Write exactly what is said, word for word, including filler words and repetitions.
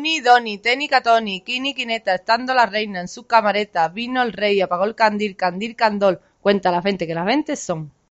Muni, Doni, Teni, Catoni, Quini, Quineta, estando la reina en su camareta, vino el rey, apagó el candil, candil, candol, cuenta la gente que las ventes son.